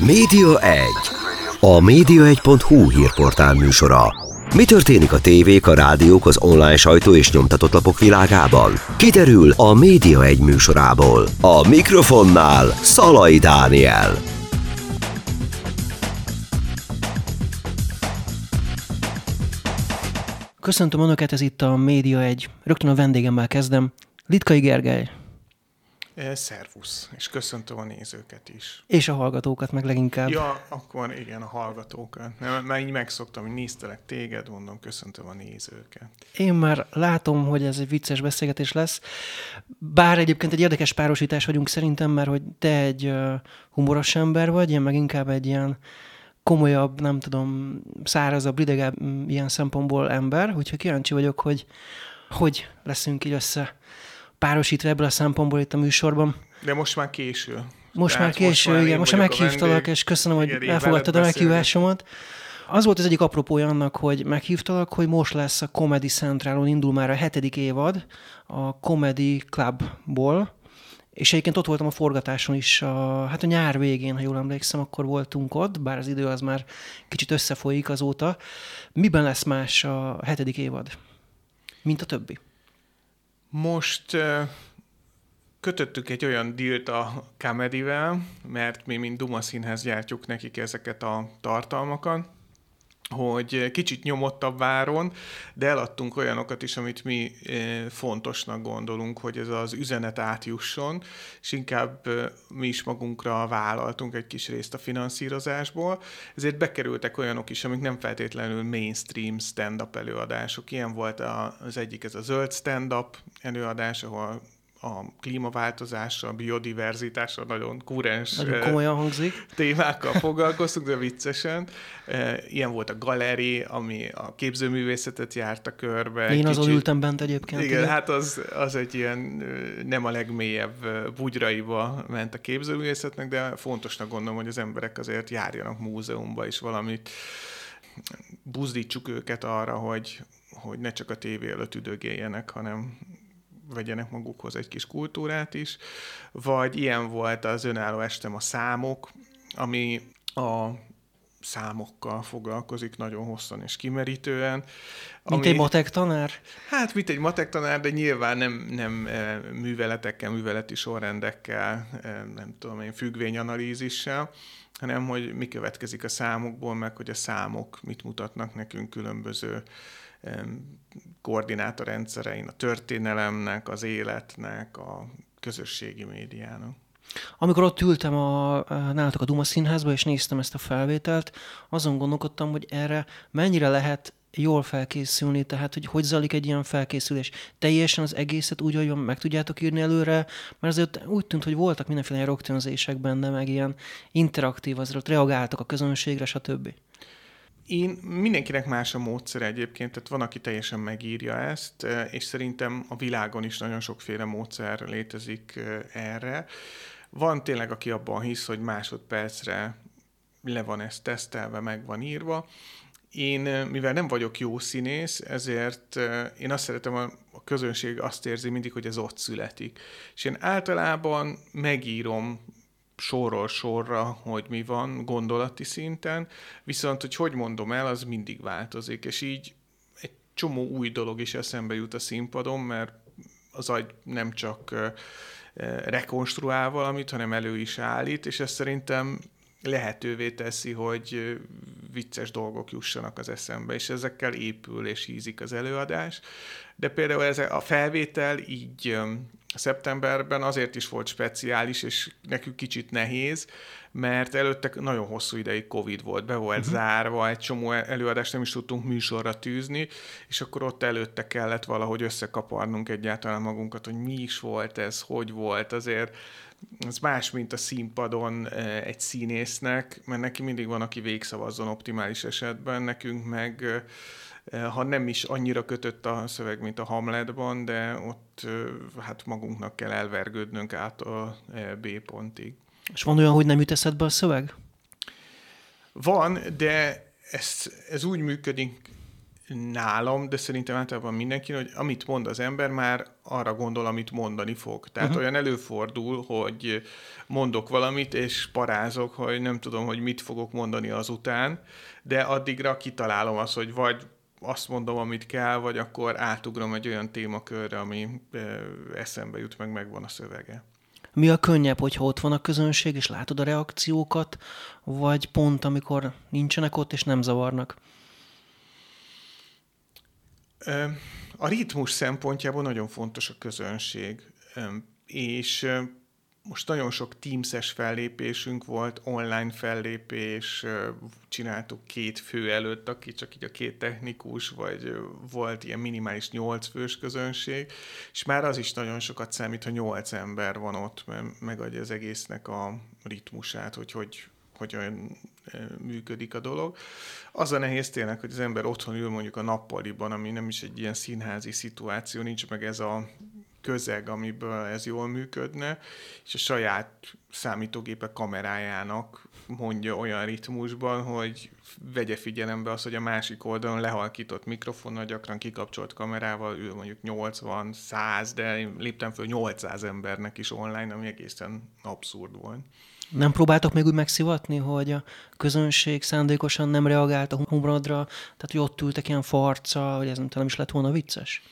Média 1. A media1.hu hírportál műsora. Mi történik a tévék, a rádiók, az online sajtó és nyomtatott lapok világában? Kiderül a Média 1 műsorából. A mikrofonnál Szalai Dániel. Köszöntöm Önöket, ez itt a Média 1. Rögtön a vendégemmel kezdem. Lidkai Gergely. Szervusz, és köszöntöm a nézőket is. És a hallgatókat meg leginkább. Ja, akkor igen, a hallgatókat. Már így megszoktam, hogy néztelek téged, mondom, köszöntöm a nézőket. Én már látom, hogy ez egy vicces beszélgetés lesz, bár egyébként egy érdekes párosítás vagyunk szerintem, mert hogy te egy humoros ember vagy, én meg inkább egy ilyen komolyabb, nem tudom, szárazabb, idegebb ilyen szempontból ember, úgyhogy kíváncsi vagyok, hogy hogy leszünk így össze párosítva ebből a szempontból itt a műsorban. De most már késő. Most már késő, igen. Most meghívtalak, és köszönöm, hogy elfogadtad a meghívásomat. Az volt az egyik apropója annak, hogy meghívtalak, hogy most lesz a Comedy Centralon indul már a 7. évad a Comedy Clubból, és egyébként ott voltam a forgatáson is, hát a nyár végén, ha jól emlékszem, akkor voltunk ott, bár az idő az már kicsit összefolyik azóta. Miben lesz más a 7. évad, mint a többi? Most kötöttük egy olyan dílt a Comedy-vel, mert mi, mint Duma Színház gyártjuk nekik ezeket a tartalmakat, hogy kicsit nyomottabb áron, de eladtunk olyanokat is, amit mi fontosnak gondolunk, hogy ez az üzenet átjusson, és inkább mi is magunkra vállaltunk egy kis részt a finanszírozásból, ezért bekerültek olyanok is, amik nem feltétlenül mainstream stand-up előadások. Ilyen volt az egyik, ez a zöld stand-up előadás, ahol a klímaváltozással, a biodiverzitással, nagyon kúrens témákkal foglalkoztunk, de viccesen. Ilyen volt a galeri, ami a képzőművészetet járta körbe. Én azon ültem bent egyébként. Igen, hát az egy ilyen nem a legmélyebb bugyraiba ment a képzőművészetnek, de fontosnak gondolom, hogy az emberek azért járjanak múzeumba, és valamit buzdítsuk őket arra, hogy ne csak a tévé előtt üdögéljenek, hanem vegyenek magukhoz egy kis kultúrát is, vagy ilyen volt az önálló estem a számok, ami a számokkal foglalkozik nagyon hosszan és kimerítően. Mint egy matek tanár? Hát, mint egy matek tanár, de nyilván nem műveletekkel, műveleti sorrendekkel, nem tudom én, függvényanalízissel, hanem hogy mi következik a számokból, meg hogy a számok mit mutatnak nekünk különböző koordinátorrendszerein, a történelemnek, az életnek, a közösségi médiának. Amikor ott ültem nálatok a Duma Színházba, és néztem ezt a felvételt, azon gondolkodtam, hogy erre mennyire lehet jól felkészülni, tehát hogy zajlik egy ilyen felkészülés. Teljesen az egészet úgy, hogy meg tudjátok írni előre, mert azért úgy tűnt, hogy voltak mindenféle rögtönzések benne, meg ilyen interaktív, azért reagáltak a közönségre, stb. Mindenkinek más a módszer egyébként, tehát van, aki teljesen megírja ezt, és szerintem a világon is nagyon sokféle módszer létezik erre. Van tényleg, aki abban hisz, hogy másodpercre le van ezt tesztelve, meg van írva. Én, mivel nem vagyok jó színész, ezért én azt szeretem, a közönség azt érzi mindig, hogy ez ott születik. És én általában megírom sorról sorra, hogy mi van gondolati szinten, viszont hogy mondom el, az mindig változik, és így egy csomó új dolog is eszembe jut a színpadon, mert az agy nem csak rekonstruál valamit, hanem elő is állít, és ez szerintem lehetővé teszi, hogy vicces dolgok jussanak az eszembe, és ezekkel épül és ízik az előadás. De például ez a felvétel így szeptemberben azért is volt speciális, és nekünk kicsit nehéz, mert előtte nagyon hosszú ideig Covid volt, be volt zárva, egy csomó előadást nem is tudtunk műsorra tűzni, és akkor ott előtte kellett valahogy összekaparnunk egyáltalán magunkat, hogy mi is volt ez, hogy volt, azért ez más, mint a színpadon egy színésznek, mert neki mindig van, aki végszavazzon optimális esetben, nekünk meg, ha nem is annyira kötött a szöveg, mint a Hamletban, de ott hát magunknak kell elvergődnünk át a B pontig. És van olyan, hogy nem jut eszedbe a szöveg? Van, de ez úgy működik nálam, de szerintem általában mindenki, hogy amit mond az ember, már arra gondol, amit mondani fog. Tehát olyan előfordul, hogy mondok valamit, és parázok, hogy nem tudom, hogy mit fogok mondani azután, de addigra kitalálom azt, hogy vagy azt mondom, amit kell, vagy akkor átugrom egy olyan témakörre, ami eszembe jut, meg megvan a szövege. Mi a könnyebb, hogyha ott van a közönség, és látod a reakciókat, vagy pont amikor nincsenek ott, és nem zavarnak? A ritmus szempontjából nagyon fontos a közönség, és most nagyon sok Teams-es fellépésünk volt, online fellépés, csináltuk 2 fő előtt, aki csak így a 2 technikus, vagy volt ilyen minimális 8 fős közönség, és már az is nagyon sokat számít, ha 8 ember van ott, mert megadja az egésznek a ritmusát, hogy olyan működik a dolog. Az a nehéz tényleg, hogy az ember otthon ül mondjuk a nappaliban, ami nem is egy ilyen színházi szituáció, nincs meg ez a közeg, amiből ez jól működne, és a saját számítógépe kamerájának mondja olyan ritmusban, hogy vegye figyelembe azt, hogy a másik oldalon lehalkított mikrofonnal, gyakran kikapcsolt kamerával ül mondjuk 80-100, de én léptem föl 800 embernek is online, ami egészen abszurd volt. Nem próbáltak még úgy megszivatni, hogy a közönség szándékosan nem reagált a humorodra, tehát hogy ott ültek ilyen farccal, hogy ez nem is lett volna vicces?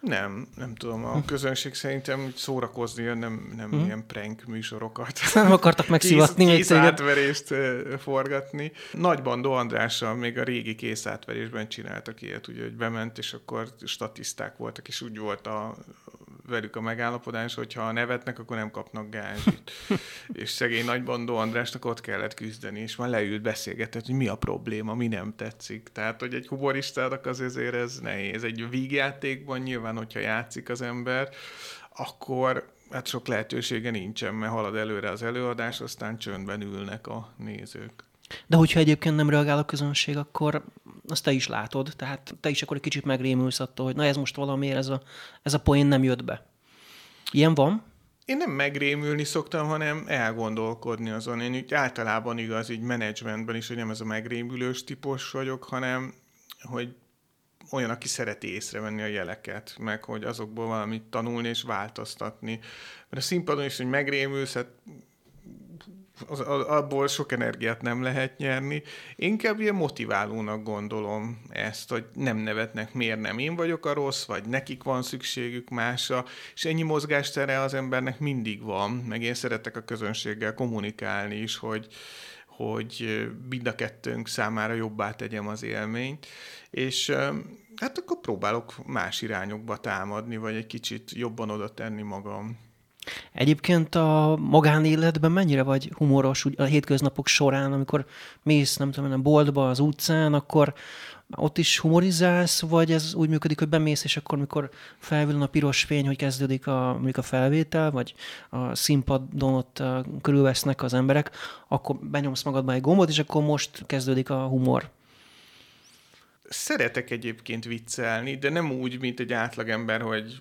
Nem tudom. A közönség szerintem szórakozni jön, nem ilyen prank műsorokat. Nem akartak megszivatni. Kész átverést forgatni. Nagy Bandó Andrással még a régi kész átverésben csináltak ilyet, ugye, hogy bement, és akkor statiszták voltak, és úgy volt velük a megállapodás, hogyha nevetnek, akkor nem kapnak gázsit. És szegény Nagy Bandó Andrásnak ott kellett küzdeni, és már leült, beszélgetett, hogy mi a probléma, mi nem tetszik. Tehát, hogy egy humoristának azért ez nehéz. Egy vígjátékban nyilván, hogyha játszik az ember, akkor hát sok lehetősége nincsen, mert halad előre az előadás, aztán csöndben ülnek a nézők. De hogyha egyébként nem reagál a közönség, akkor azt te is látod, tehát te is akkor egy kicsit megrémülsz attól, hogy na ez most valamiért, ez a poén nem jött be. Ilyen van? Én nem megrémülni szoktam, hanem elgondolkodni azon. Én úgy általában igaz, így menedzsmentben is, hogy nem ez a megrémülős típus vagyok, hanem hogy olyan, aki szereti észrevenni a jeleket, meg hogy azokból valamit tanulni és változtatni. Mert a színpadon is, hogy megrémülsz, hát abból sok energiát nem lehet nyerni. Inkább ilyen motiválónak gondolom ezt, hogy nem nevetnek, miért nem én vagyok a rossz, vagy nekik van szükségük másra, és ennyi mozgástere az embernek mindig van, meg én szeretek a közönséggel kommunikálni is, hogy mind a kettőnk számára jobbá tegyem az élményt, és hát akkor próbálok más irányokba támadni, vagy egy kicsit jobban oda tenni magam. Egyébként a magánéletben mennyire vagy humoros úgy a hétköznapok során, amikor mész, nem tudom, a boltba, az utcán, akkor ott is humorizálsz, vagy ez úgy működik, hogy bemész, és akkor, mikor felvillan a piros fény, hogy kezdődik a felvétel, vagy a színpadon ott körülvesznek az emberek, akkor benyomsz magadba egy gombot, és akkor most kezdődik a humor. Szeretek egyébként viccelni, de nem úgy, mint egy átlagember, hogy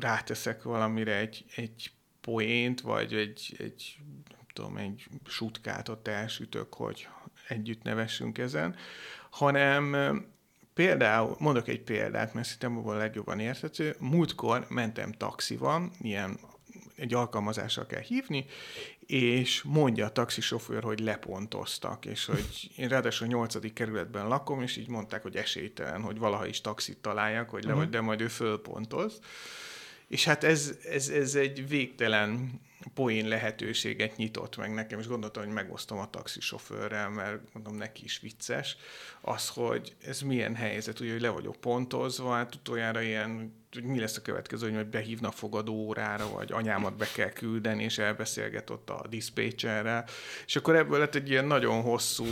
ráteszek valamire egy poént, vagy egy nem tudom, egy sutkát ott elsütök, hogy együtt nevessünk ezen, hanem például, mondok egy példát, mert szerintem abban legjobban érthető, múltkor mentem taxival, ilyen egy alkalmazással kell hívni, és mondja a taxisofőr, hogy lepontoztak, és hogy én ráadásul 8. kerületben lakom, és így mondták, hogy esélytelen, hogy valaha is taxit találjak, hogy de majd ő fölpontoz. És hát ez egy végtelen poén lehetőséget nyitott meg nekem, és gondoltam, hogy megosztom a taxisofőrrel, mert mondom, neki is vicces, az, hogy ez milyen helyzet, ugye, hogy le vagyok pontozva, hát utoljára ilyen, hogy mi lesz a következő, hogy majd behívna fogadó órára, vagy anyámat be kell küldeni, és elbeszélget ott a diszpécserrel. És akkor ebből lett egy ilyen nagyon hosszú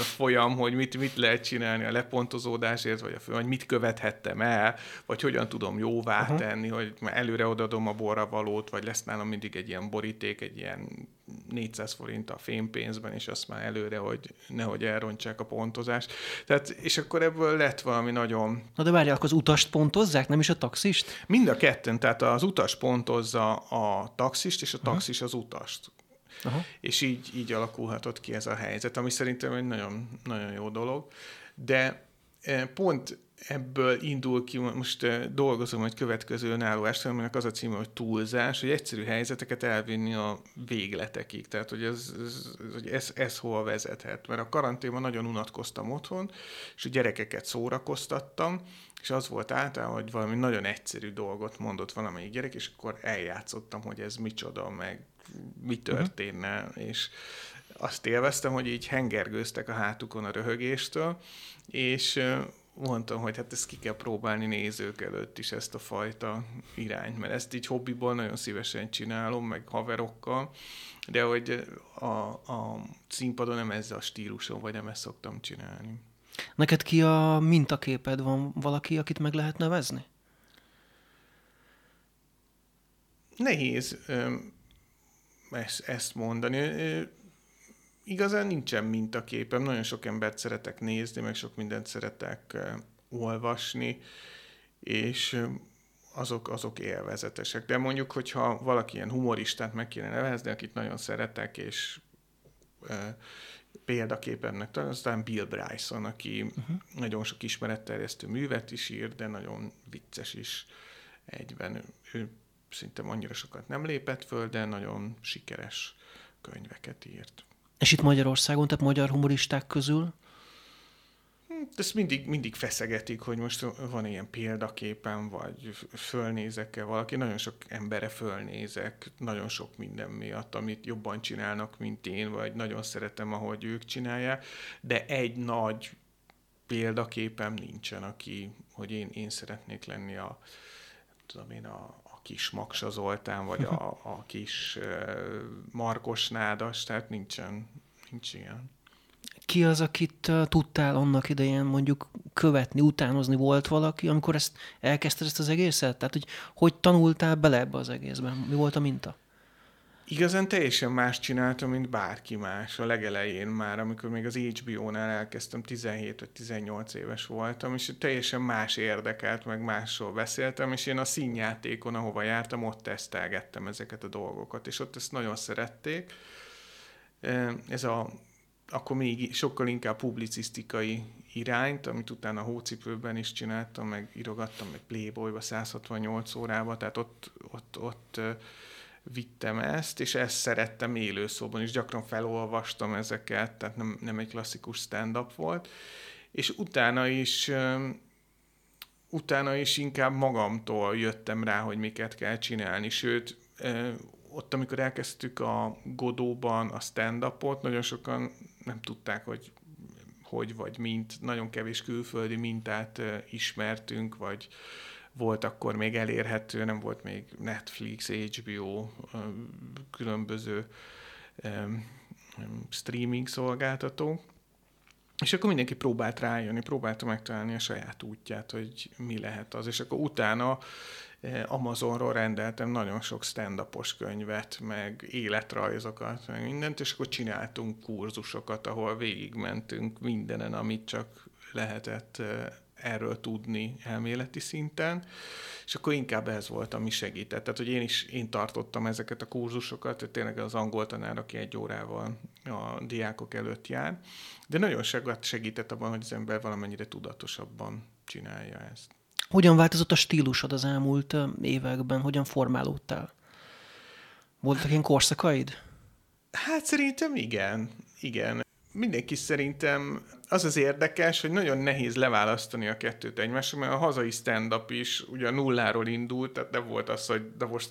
folyam, hogy mit lehet csinálni a lepontozódásért, vagy mit követhettem el, vagy hogyan tudom jóvá tenni, hogy már előre odadom a borravalót, vagy lesz nálam mindig egy ilyen boríték, egy ilyen 400 forint a fémpénzben, és azt már előre, hogy nehogy elrontsák a pontozást. Tehát, és akkor ebből lett valami nagyon... Na de várjál, akkor az utast pontozzák, nem is a taxist? Mind a ketten, tehát az utas pontozza a taxist, és a taxis az utast. Aha. És így alakulhatott ki ez a helyzet, ami szerintem egy nagyon, nagyon jó dolog. De pont ebből indul ki, most dolgozom egy következő önálló eseménynek, az a címe, hogy túlzás, hogy egyszerű helyzeteket elvinni a végletekig. Tehát, hogy ez hova vezethet. Mert a karanténban nagyon unatkoztam otthon, és a gyerekeket szórakoztattam, és az volt általában, hogy valami nagyon egyszerű dolgot mondott valamelyik gyerek, és akkor eljátszottam, hogy ez micsoda, meg mi történne, és azt élveztem, hogy így hengergőztek a hátukon a röhögéstől, és mondtam, hogy hát ezt ki kell próbálni nézők előtt is, ezt a fajta irányt, mert ezt így hobbiból nagyon szívesen csinálom, meg haverokkal, de hogy a színpadon nem ez a stílusom, vagy nem ezt szoktam csinálni. Neked ki a mintaképed? Van valaki, akit meg lehet nevezni? Nehéz ezt mondani. Igazán nincsen mintaképem, nagyon sok embert szeretek nézni, meg sok mindent szeretek olvasni, és azok élvezetesek. De mondjuk, hogyha valaki ilyen humoristát meg kéne nevezni, akit nagyon szeretek, és példaképemnek talán, aztán Bill Bryson, aki nagyon sok ismeretterjesztő művet is ír, de nagyon vicces is egyben. Ő szinte annyira sokat nem lépett föl, de nagyon sikeres könyveket írt. És itt Magyarországon, tehát magyar humoristák közül? Ezt mindig feszegetik, hogy most van ilyen példaképen, vagy fölnézek-e valaki. Nagyon sok emberre fölnézek, nagyon sok minden miatt, amit jobban csinálnak, mint én, vagy nagyon szeretem, ahogy ők csinálják, de egy nagy példaképem nincsen, aki, hogy én szeretnék lenni a kis Maksa Zoltán, vagy a kis Markos Nádas, tehát nincs ilyen. Ki az, akit tudtál annak idején mondjuk követni, utánozni, volt valaki, amikor ezt elkezdted ezt az egészet? Tehát, hogy tanultál bele ebbe az egészben? Mi volt a minta? Igazán teljesen más csináltam, mint bárki más a legelején már, amikor még az HBO-nál elkezdtem, 17 vagy 18 éves voltam, és teljesen más érdekelt, meg másról beszéltem, és én a színjátékon, ahova jártam, ott tesztelgettem ezeket a dolgokat, és ott ezt nagyon szerették. Akkor még sokkal inkább publicisztikai irányt, amit utána a Hócipőben is csináltam, meg írogattam, meg Playboyba, 168 órába, tehát ott vittem ezt, és ezt szerettem élőszóban is, gyakran felolvastam ezeket, tehát nem egy klasszikus stand-up volt, és utána is inkább magamtól jöttem rá, hogy miket kell csinálni, sőt, ott, amikor elkezdtük a Godóban a stand-upot, nagyon sokan nem tudták, hogy vagy mint, nagyon kevés külföldi mintát ismertünk, vagy volt akkor még elérhető, nem volt még Netflix, HBO, különböző streaming szolgáltatók. És akkor mindenki próbált rájönni, próbálta megtalálni a saját útját, hogy mi lehet az. És akkor utána Amazonról rendeltem nagyon sok stand-upos könyvet, meg életrajzokat, meg mindent, és akkor csináltunk kurzusokat, ahol végigmentünk mindenen, amit csak lehetett erről tudni elméleti szinten, és akkor inkább ez volt, ami segített. Tehát, hogy én tartottam ezeket a kurzusokat, tényleg az angol tanár, aki egy órával a diákok előtt jár, de nagyon sokat segített abban, hogy az ember valamennyire tudatosabban csinálja ezt. Hogyan változott a stílusod az elmúlt években? Hogyan formálódtál? Voltak ilyen korszakaid? Hát szerintem igen. Mindenki szerintem az érdekes, hogy nagyon nehéz leválasztani a kettőt egymásra, mert a hazai stand-up is ugye nulláról indult, tehát nem volt az, hogy de most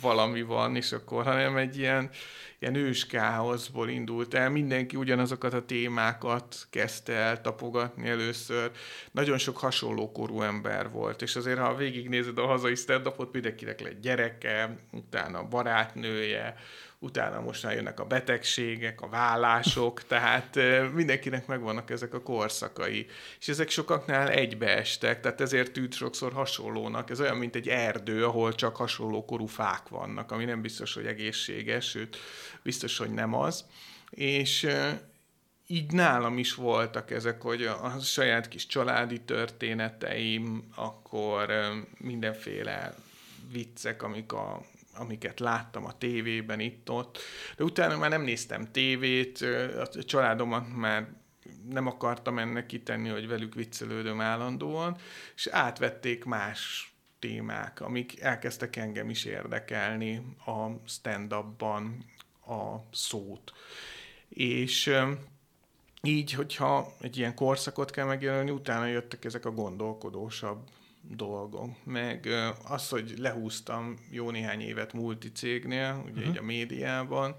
valami van, és akkor, hanem egy ilyen őskáoszból indult el. Mindenki ugyanazokat a témákat kezdte el tapogatni először. Nagyon sok hasonlókorú ember volt, és azért, ha végignézed a hazai stand-upot, mindenkinek lett gyereke, utána barátnője, utána most már jönnek a betegségek, a vállások, tehát mindenkinek megvannak ezek a korszakai. És ezek sokaknál egybeestek, tehát ezért tűnt sokszor hasonlónak. Ez olyan, mint egy erdő, ahol csak hasonló korú fák vannak, ami nem biztos, hogy egészséges, sőt, biztos, hogy nem az. És így nálam is voltak ezek, hogy a saját kis családi történeteim, akkor mindenféle viccek, amiket láttam a tévében, itt-ott. De utána már nem néztem tévét, a családomat már nem akartam ennek kitenni, hogy velük viccelődöm állandóan, és átvették más témák, amik elkezdtek engem is érdekelni a stand-upban a szót. És így, hogyha egy ilyen korszakot kell megjelenni, utána jöttek ezek a gondolkodósabb dolgok. Meg az, hogy lehúztam jó néhány évet multicégnél, ugye így a médiában,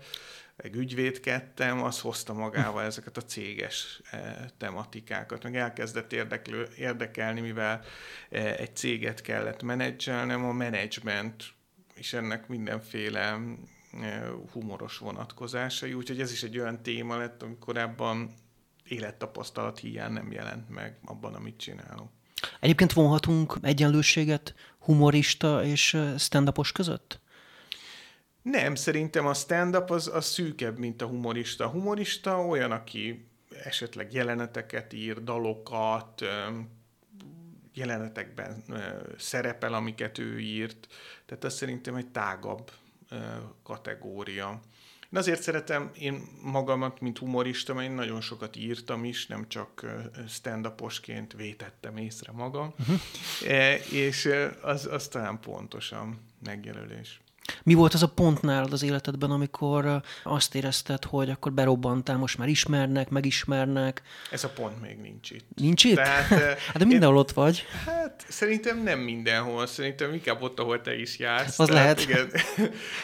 meg ügyvédkedtem, az hozta magával ezeket a céges tematikákat. Meg elkezdett érdekelni, mivel egy céget kellett menedzselnem, a menedzsment és ennek mindenféle humoros vonatkozásai, úgyhogy ez is egy olyan téma lett, ami korábban élettapasztalat hiány nem jelent meg abban, amit csinálunk. Egyébként vonhatunk egyenlőséget humorista és stand-upos között? Nem, szerintem a stand-up az szűkebb, mint a humorista. A humorista olyan, aki esetleg jeleneteket ír, dalokat, jelenetekben szerepel, amiket ő írt. Tehát az szerintem egy tágabb kategória. Én azért szeretem én magamat, mint humorista, mert én nagyon sokat írtam is, nem csak stand-uposként vétettem észre magam, és az talán pontosan megjelölés. Mi volt az a pont nálad az életedben, amikor azt érezted, hogy akkor berobbantál, most már ismernek, megismernek? Ez a pont még nincs itt. Nincs itt? Tehát, hát de mindenhol ott vagy. Hát szerintem nem mindenhol, szerintem inkább ott, ahol te is jársz. Az tehát, lehet. Igen,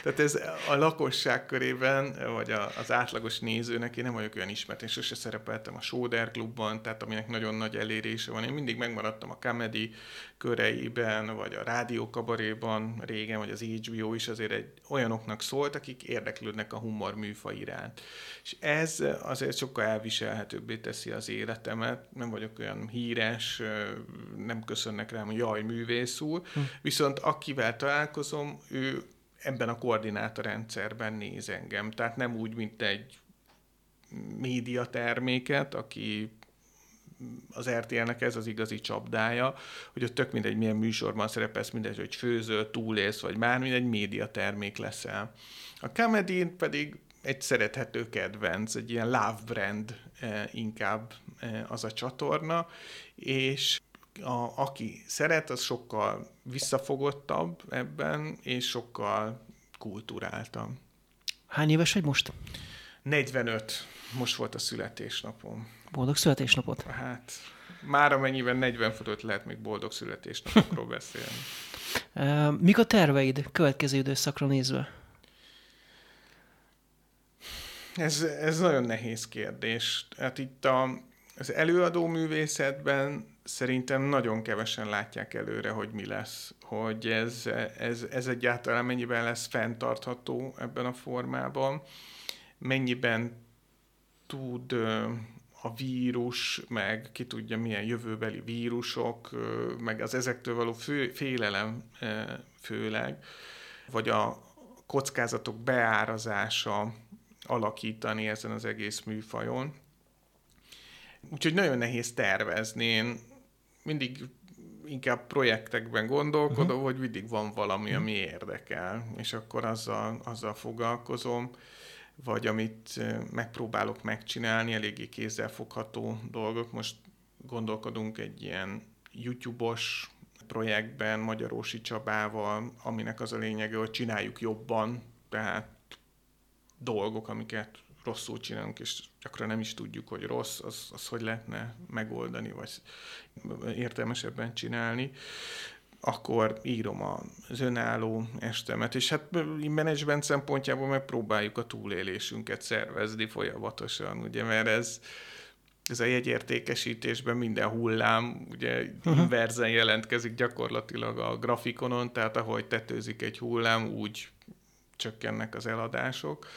tehát ez a lakosság körében, vagy az átlagos nézőnek, én nem vagyok olyan ismert, én sose szerepeltem a Sóder Klubban, tehát aminek nagyon nagy elérése van. Én mindig megmaradtam a comedy köreiben, vagy a rádiókabaréban régen, vagy az HBO is azért olyanoknak szólt, akik érdeklődnek a humor műfaj iránt. És ez azért sokkal elviselhetőbbé teszi az életemet. Nem vagyok olyan híres, nem köszönnek rám, hogy jaj, művész úr. Viszont akivel találkozom, ő ebben a koordinátorrendszerben néz engem. Tehát nem úgy, mint egy médiaterméket, aki az RTL-nek ez az igazi csapdája, hogy ott tök mindegy, milyen műsorban szerepelsz, mindegy, hogy főzöl, túlélsz, vagy már mindegy médiatermék leszel. A comedy pedig egy szerethető kedvenc, egy ilyen love brand inkább az a csatorna, és aki szeret, az sokkal visszafogottabb ebben, és sokkal kulturáltabb. Hány éves vagy most? 45. Most volt a születésnapom. Boldog születésnapot? Hát, már amennyiben 40 fölött lehet még boldog születésnapokról beszélni. Mik a terveid következő időszakra nézve? Ez nagyon nehéz kérdés. Hát itt az előadó művészetben szerintem nagyon kevesen látják előre, hogy mi lesz, hogy ez egyáltalán mennyiben lesz fenntartható ebben a formában, mennyiben tud a vírus, meg ki tudja milyen jövőbeli vírusok, meg az ezektől való félelem főleg, vagy a kockázatok beárazása alakítani ezen az egész műfajon. Úgyhogy nagyon nehéz tervezni. Én mindig inkább projektekben gondolkodom, hogy mindig van valami, ami érdekel, és akkor azzal foglalkozom, vagy amit megpróbálok megcsinálni, eléggé kézzelfogható dolgok. Most gondolkodunk egy ilyen YouTube-os projektben, Magyarósi Csabával, aminek az a lényege, hogy csináljuk jobban, tehát dolgok, amiket rosszul csinálunk, és gyakran nem is tudjuk, hogy rossz, az hogy lehetne megoldani, vagy értelmesebben csinálni. Akkor írom az önálló estemet, és hát menedzsment szempontjából megpróbáljuk a túlélésünket szervezni folyamatosan, ugye, mert ez a jegyértékesítésben minden hullám, ugye inverzen jelentkezik gyakorlatilag a grafikonon, tehát ahogy tetőzik egy hullám, úgy csökkennek az eladások.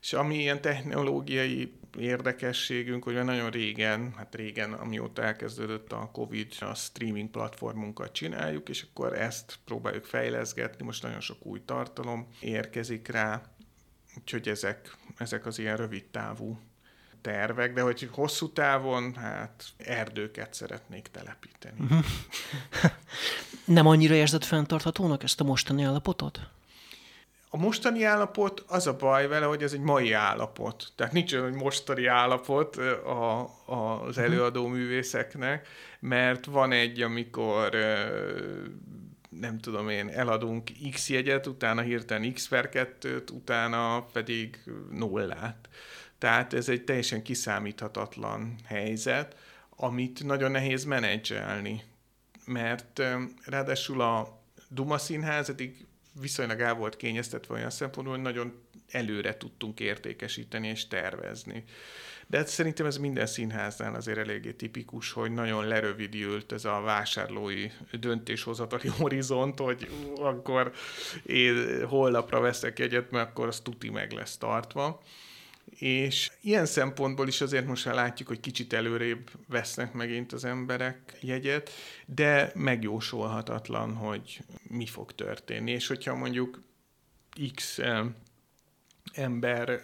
És ami ilyen technológiai érdekességünk, hogy nagyon régen, amióta elkezdődött a Covid, a streaming platformunkat csináljuk, és akkor ezt próbáljuk fejleszgetni, most nagyon sok új tartalom érkezik rá, úgyhogy ezek az ilyen rövidtávú tervek, de hogy hosszú távon, hát erdőket szeretnék telepíteni. Nem annyira érzed fenntarthatónak ezt a mostani állapotot? A mostani állapot, az a baj vele, hogy ez egy mai állapot. Tehát nincs olyan mostani állapot az előadó művészeknek, mert van egy, amikor nem tudom én, eladunk X jegyet, utána hirtelen X per 2-t, utána pedig nullát. Tehát ez egy teljesen kiszámíthatatlan helyzet, amit nagyon nehéz menedzselni. Mert ráadásul a Duma Színház eddig viszonylag el volt kényeztetve olyan szempontból, hogy nagyon előre tudtunk értékesíteni és tervezni. De hát szerintem ez minden színháznál azért eléggé tipikus, hogy nagyon lerövidült ez a vásárlói döntéshozatali horizont, hogy akkor én holnapra veszek egyet, mert akkor az tuti meg lesz tartva. És ilyen szempontból is azért most már látjuk, hogy kicsit előrébb vesznek megint az emberek jegyet, de megjósolhatatlan, hogy mi fog történni. És hogyha mondjuk X ember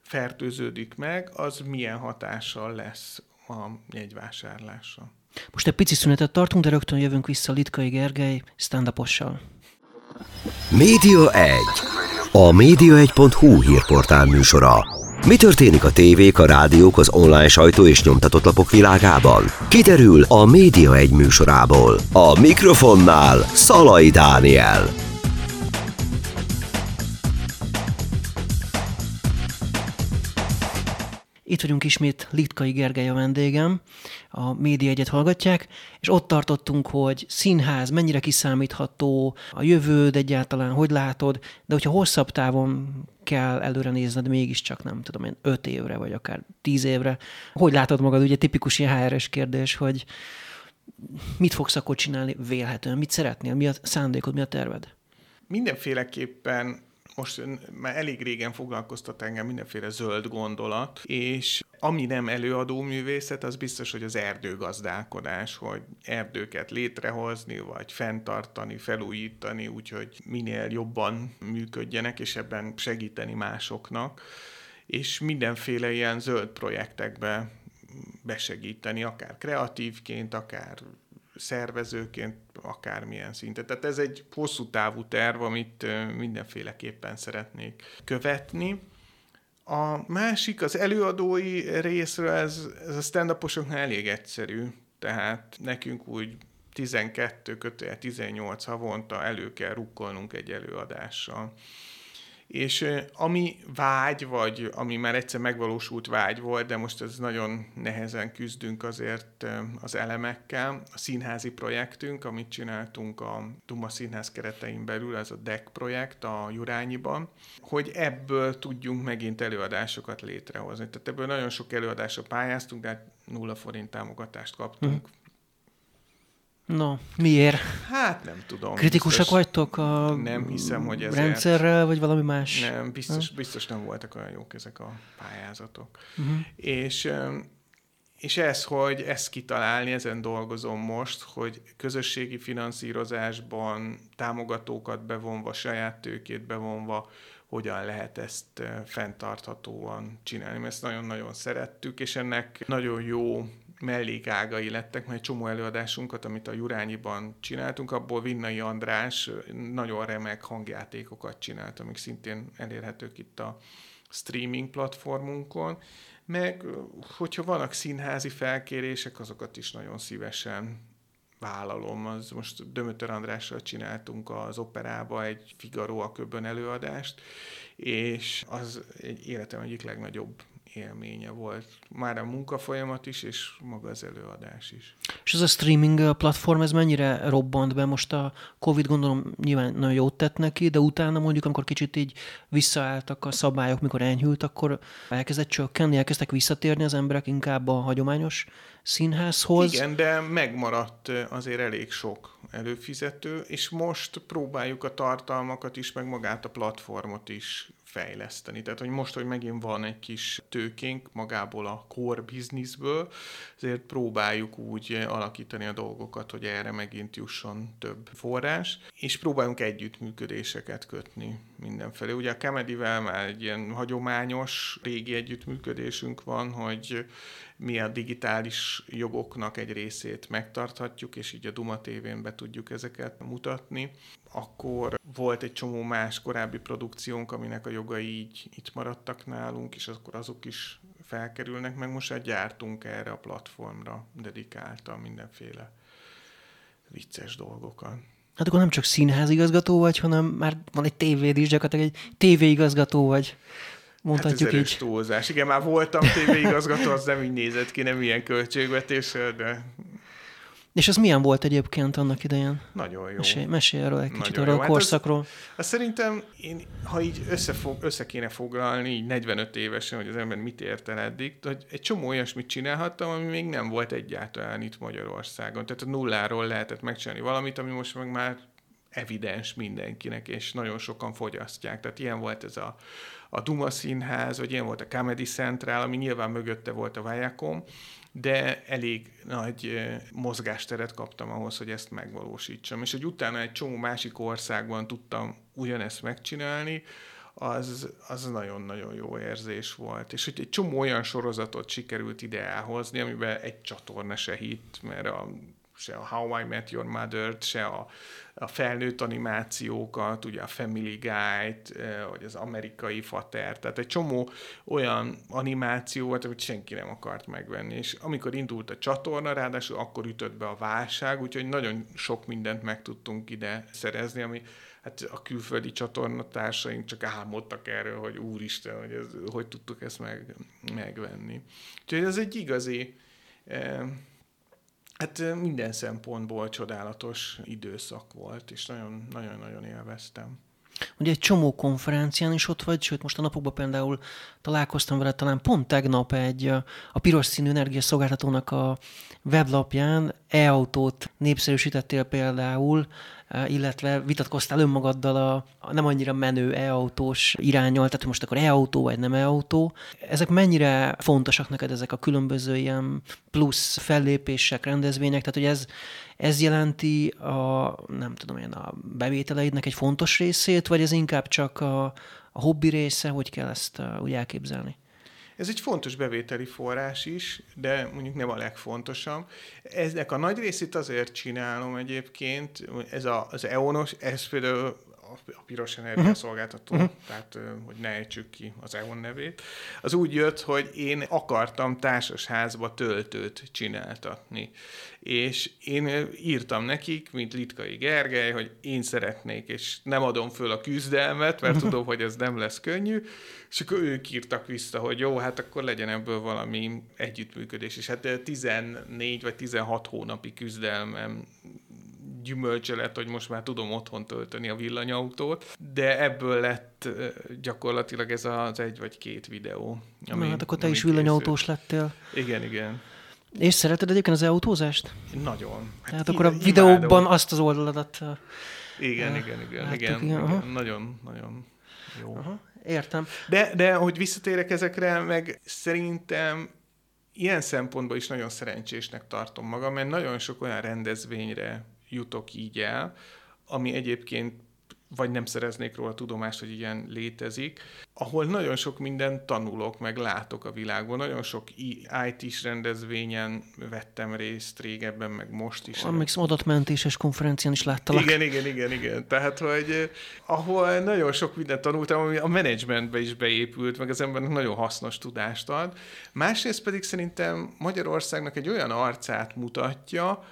fertőződik meg, az milyen hatással lesz a jegyvásárlásra. Most egy pici szünetet tartunk, de rögtön jövünk vissza Lidkai Gergely stand-upossal. Média 1. A media1.hu hírportál műsora. Mi történik a tévék, a rádiók, az online sajtó és nyomtatott lapok világában? Kiderül a Média 1 műsorából. A mikrofonnál Szalai Dániel. Itt vagyunk ismét, Lidkai Gergely a vendégem, a Média 1-et hallgatják, és ott tartottunk, hogy színház mennyire kiszámítható, a jövőd egyáltalán, hogy látod, de hogyha hosszabb távon kell előre nézned, mégiscsak nem tudom én, 5 évre, vagy akár 10 évre, hogy látod magad, ugye tipikus ilyen HR-es kérdés, hogy mit fogsz akkor csinálni vélhetően, mit szeretnél, mi a szándékod, mi a terved? Mindenféleképpen most már elég régen foglalkoztat engem mindenféle zöld gondolat, és ami nem előadó művészet, az biztos, hogy az erdőgazdálkodás, hogy erdőket létrehozni, vagy fenntartani, felújítani, úgyhogy minél jobban működjenek, és ebben segíteni másoknak, és mindenféle ilyen zöld projektekbe besegíteni, akár kreatívként, akár szervezőként, akármilyen szinten. Tehát ez egy hosszú távú terv, amit mindenféleképpen szeretnék követni. A másik, az előadói részről, ez a stand-uposoknál elég egyszerű. Tehát nekünk úgy 12-18 havonta elő kell rukkolnunk egy előadással. És ami vágy, vagy ami már egyszer megvalósult vágy volt, de most ez nagyon nehezen küzdünk azért az elemekkel. A színházi projektünk, amit csináltunk a Duma Színház keretein belül, ez a DEK projekt a Jurányiban, hogy ebből tudjunk megint előadásokat létrehozni. Tehát ebből nagyon sok előadásra pályáztunk, de 0 forint támogatást kaptunk. No, miért? Hát nem tudom. Kritikusak biztos, vagytok a nem hiszem, hogy ezért rendszerrel, vagy valami más? Nem, biztos nem voltak olyan jók ezek a pályázatok. Uh-huh. És ez, hogy ezt kitalálni, ezen dolgozom most, hogy közösségi finanszírozásban támogatókat bevonva, saját tőkét bevonva, hogyan lehet ezt fenntarthatóan csinálni. Mert ezt nagyon-nagyon szerettük, és ennek nagyon jó mellékágai lettek, mert egy csomó előadásunkat, amit a Jurányiban csináltunk, abból Vinnai András nagyon remek hangjátékokat csinált, amik szintén elérhetők itt a streaming platformunkon, meg hogyha vannak színházi felkérések, azokat is nagyon szívesen vállalom. Az most Dömötör Andrással csináltunk az operába egy Figaro a köbön előadást, és az egy életem egyik legnagyobb élménye volt. Már a munkafolyamat is, és maga az előadás is. És ez a streaming platform, ez mennyire robbant be? Most a Covid gondolom nyilván nagyon jót tett neki, de utána mondjuk, amikor kicsit így visszaálltak a szabályok, mikor enyhült, akkor elkezdett csökkenni, elkezdtek visszatérni az emberek inkább a hagyományos színházhoz. Igen, de megmaradt azért elég sok előfizető, és most próbáljuk a tartalmakat is, meg magát a platformot is fejleszteni. Tehát, hogy most, hogy megint van egy kis tőkénk magából a core businessből, azért próbáljuk úgy alakítani a dolgokat, hogy erre megint jusson több forrás, és próbálunk együttműködéseket kötni mindenfelé. Ugye a Comedyvel már egy ilyen hagyományos régi együttműködésünk van, hogy mi a digitális jogoknak egy részét megtarthatjuk, és így a Duma TV-n be tudjuk ezeket mutatni. Akkor volt egy csomó más korábbi produkciónk, aminek a jogai így itt maradtak nálunk, és akkor azok is felkerülnek, meg most már gyártunk erre a platformra dedikáltan mindenféle vicces dolgokat. Hát akkor nem csak színházigazgató vagy, hanem már van egy tévéd is, gyakorlatilag egy tévéigazgató vagy. Mondhatjuk hát ez erős túlzás. Igen, már voltam tévéigazgató, az nem így nézett ki, nem ilyen költségvetéssel, de... És az milyen volt egyébként annak idején? Nagyon jó. Mesélj erről egy kicsit, arról a korszakról. Hát szerintem, ha így össze kéne foglalni, így 45 évesen, hogy az ember mit ért el eddig, hogy egy csomó olyasmit csinálhattam, ami még nem volt egyáltalán itt Magyarországon. Tehát a nulláról lehetett megcsinálni valamit, ami most meg már evidens mindenkinek, és nagyon sokan fogyasztják. Tehát ilyen volt ez a Duma Színház, vagy ilyen volt a Comedy Central, ami nyilván mögötte volt a Viacom, de elég nagy mozgásteret kaptam ahhoz, hogy ezt megvalósítsam. És hogy utána egy csomó másik országban tudtam ugyanezt megcsinálni, az nagyon-nagyon jó érzés volt. És hogy egy csomó olyan sorozatot sikerült ide elhozni, amiben egy csatorna se hitt, mert se a How I Met Your Mother-t, se a felnőtt animációkat, ugye a Family Guy-t, vagy az American Father, tehát egy csomó olyan animáció volt, amit senki nem akart megvenni. És amikor indult a csatorna, ráadásul akkor ütött be a válság, úgyhogy nagyon sok mindent meg tudtunk ide szerezni, ami hát a külföldi csatornatársaink csak álmodtak erről, hogy úristen, hogy hogy tudtuk ezt megvenni. Úgyhogy ez egy igazi... Hát minden szempontból csodálatos időszak volt, és nagyon-nagyon élveztem. Ugye egy csomó konferencián is ott vagy, sőt most a napokban például találkoztam vele, talán pont tegnap a piros színű energiaszolgáltatónak a weblapján e-autót népszerűsítettél például, illetve vitatkoztál önmagaddal a nem annyira menő e-autós iránnyal, tehát most akkor e-autó vagy nem e-autó. Ezek mennyire fontosak neked, ezek a különböző ilyen plusz fellépések, rendezvények, tehát hogy ez jelenti a bevételeidnek egy fontos részét, vagy ez inkább csak a hobbi része, hogy kell ezt úgy elképzelni? Ez egy fontos bevételi forrás is, de mondjuk nem a legfontosabb. Eznek a nagy részét azért csinálom egyébként, ez az EON-os, ez például a piros energiaszolgáltató, tehát hogy ne ejtsük ki az EON nevét, az úgy jött, hogy én akartam társasházba töltőt csináltatni. És én írtam nekik, mint Lidkai Gergely, hogy én szeretnék, és nem adom föl a küzdelmet, mert tudom, hogy ez nem lesz könnyű, és akkor ők írtak vissza, hogy jó, hát akkor legyen ebből valami együttműködés. És hát 14 vagy 16 hónapi küzdelmem gyümölcse lett, hogy most már tudom otthon tölteni a villanyautót, de ebből lett gyakorlatilag ez az egy vagy két videó. Na, hát akkor te is villanyautós lettél. Igen. És szereted egyébként az e-autózást? Nagyon. Tehát akkor a videóban imádom azt az oldaladat. Igen. Nagyon jó. Aha, értem. De hogy visszatérek ezekre, meg szerintem ilyen szempontból is nagyon szerencsésnek tartom magam, mert nagyon sok olyan rendezvényre jutok így el, ami egyébként vagy nem szereznék róla tudomást, hogy ilyen létezik, ahol nagyon sok mindent tanulok, meg látok a világban. Nagyon sok IT-s rendezvényen vettem részt régebben, meg most is. Amíg adatmentéses konferencián is láttalak. Igen. Tehát, hogy ahol nagyon sok mindent tanultam, ami a menedzsmentbe is beépült, meg az embernek nagyon hasznos tudást ad. Másrészt pedig szerintem Magyarországnak egy olyan arcát mutatja,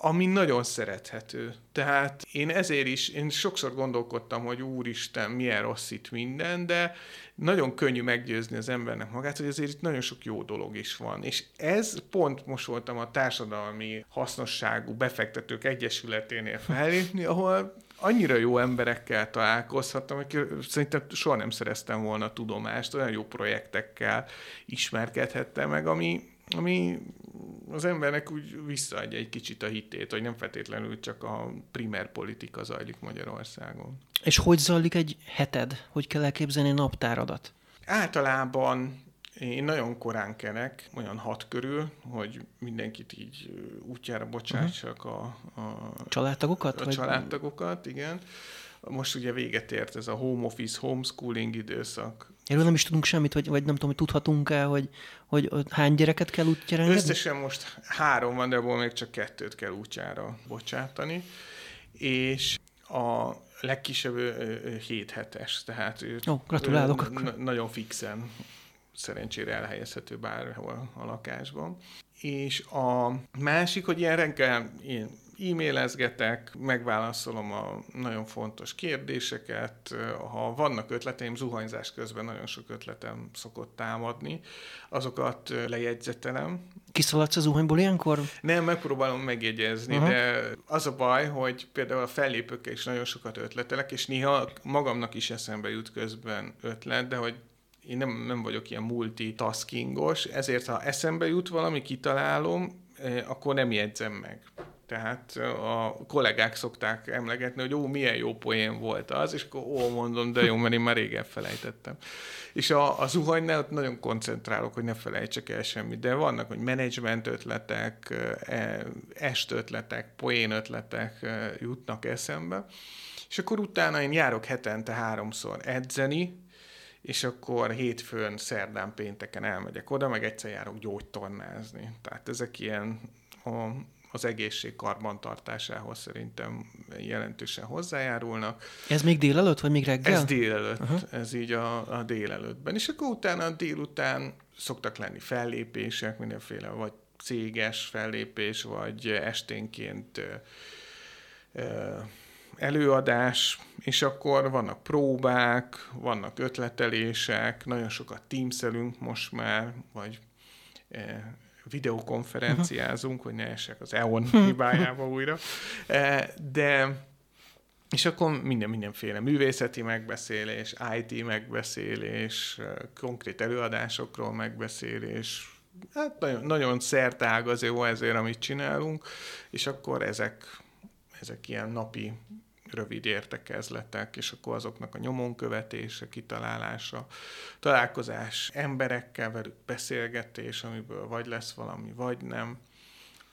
ami nagyon szerethető. Tehát én ezért is, én sokszor gondolkodtam, hogy úristen, milyen rossz itt minden, de nagyon könnyű meggyőzni az embernek magát, hogy azért itt nagyon sok jó dolog is van. És ez pont most voltam a Társadalmi Hasznosságú Befektetők Egyesületénél fellépni, ahol annyira jó emberekkel találkozhattam, hogy szerintem soha nem szereztem volna tudomást, olyan jó projektekkel ismerkedhettem meg, ami az embernek úgy visszaadja egy kicsit a hitét, hogy nem feltétlenül csak a primer politika zajlik Magyarországon. És hogy zajlik egy heted? Hogy kell elképzelni a naptáradat? Általában én nagyon korán kelek, olyan 6 körül, hogy mindenkit így útjára bocsátsak a családtagokat? A családtagokat, igen. most ugye véget ért ez a home office, homeschooling időszak. Erről nem is tudunk semmit, vagy nem tudom, hogy tudhatunk-e, hogy hány gyereket kell útjára engedni? Összesen most 3 van, de abból még csak 2 kell útjára bocsátani. És a legkisebb 7 hetes, tehát ó, gratulálok. Nagyon fixen, szerencsére elhelyezhető bárhol a lakásban. És a másik, hogy ilyen reggel én e-mailezgetek, megválaszolom a nagyon fontos kérdéseket, ha vannak ötleteim, zuhanyzás közben nagyon sok ötletem szokott támadni, azokat lejegyzetelem. Kiszaladsz a zuhanyból ilyenkor? Nem, megpróbálom megjegyezni, de az a baj, hogy például a fellépőkkel is nagyon sokat ötletelek, és néha magamnak is eszembe jut közben ötlet, de hogy én nem vagyok ilyen multitaskingos, ezért ha eszembe jut valami, kitalálom, akkor nem jegyzem meg. Tehát a kollégák szokták emlegetni, hogy milyen jó poén volt az, és akkor mondom, de jó, mert én már régen felejtettem. És a zuhanynál nagyon koncentrálok, hogy ne felejtsek el semmit, de vannak, hogy menedzsment ötletek, est ötletek, poén ötletek jutnak eszembe, és akkor utána én járok hetente 3-szor edzeni, és akkor hétfőn, szerdán, pénteken elmegyek oda, meg egyszer járok gyógytornázni. Tehát ezek ilyen az egészség karbantartásához szerintem jelentősen hozzájárulnak. Ez még délelőtt, vagy még reggel? Ez délelőtt, ez így a délelőttben. És akkor utána a délután szoktak lenni fellépések, mindenféle, vagy céges fellépés, vagy esténként előadás, és akkor vannak próbák, vannak ötletelések, nagyon sokat teamselünk most már, vagy videokonferenciázunk, hogy ne essek az EON hibájába újra, de és akkor mindenféle művészeti megbeszélés, IT megbeszélés, konkrét előadásokról megbeszélés, hát nagyon, nagyon szertág az jó ezért, amit csinálunk, és akkor ezek ilyen napi rövid értekezletek, és akkor azoknak a nyomonkövetése, kitalálása, találkozás emberekkel, velük beszélgetés, amiből vagy lesz valami, vagy nem.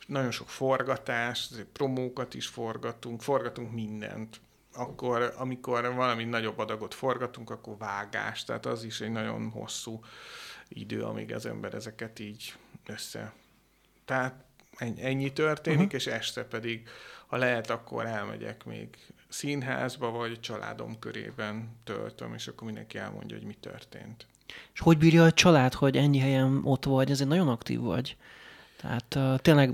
Nagyon sok forgatás, promókat is forgatunk mindent. Akkor, amikor valami nagyobb adagot forgatunk, akkor vágás, tehát az is egy nagyon hosszú idő, amíg az ember ezeket így össze. Tehát ennyi történik, és este pedig ha lehet, akkor elmegyek még színházba, vagy családom körében töltöm, és akkor mindenki elmondja, hogy mi történt. És hogy bírja a család, hogy ennyi helyen ott vagy? Ezért nagyon aktív vagy. Tehát tényleg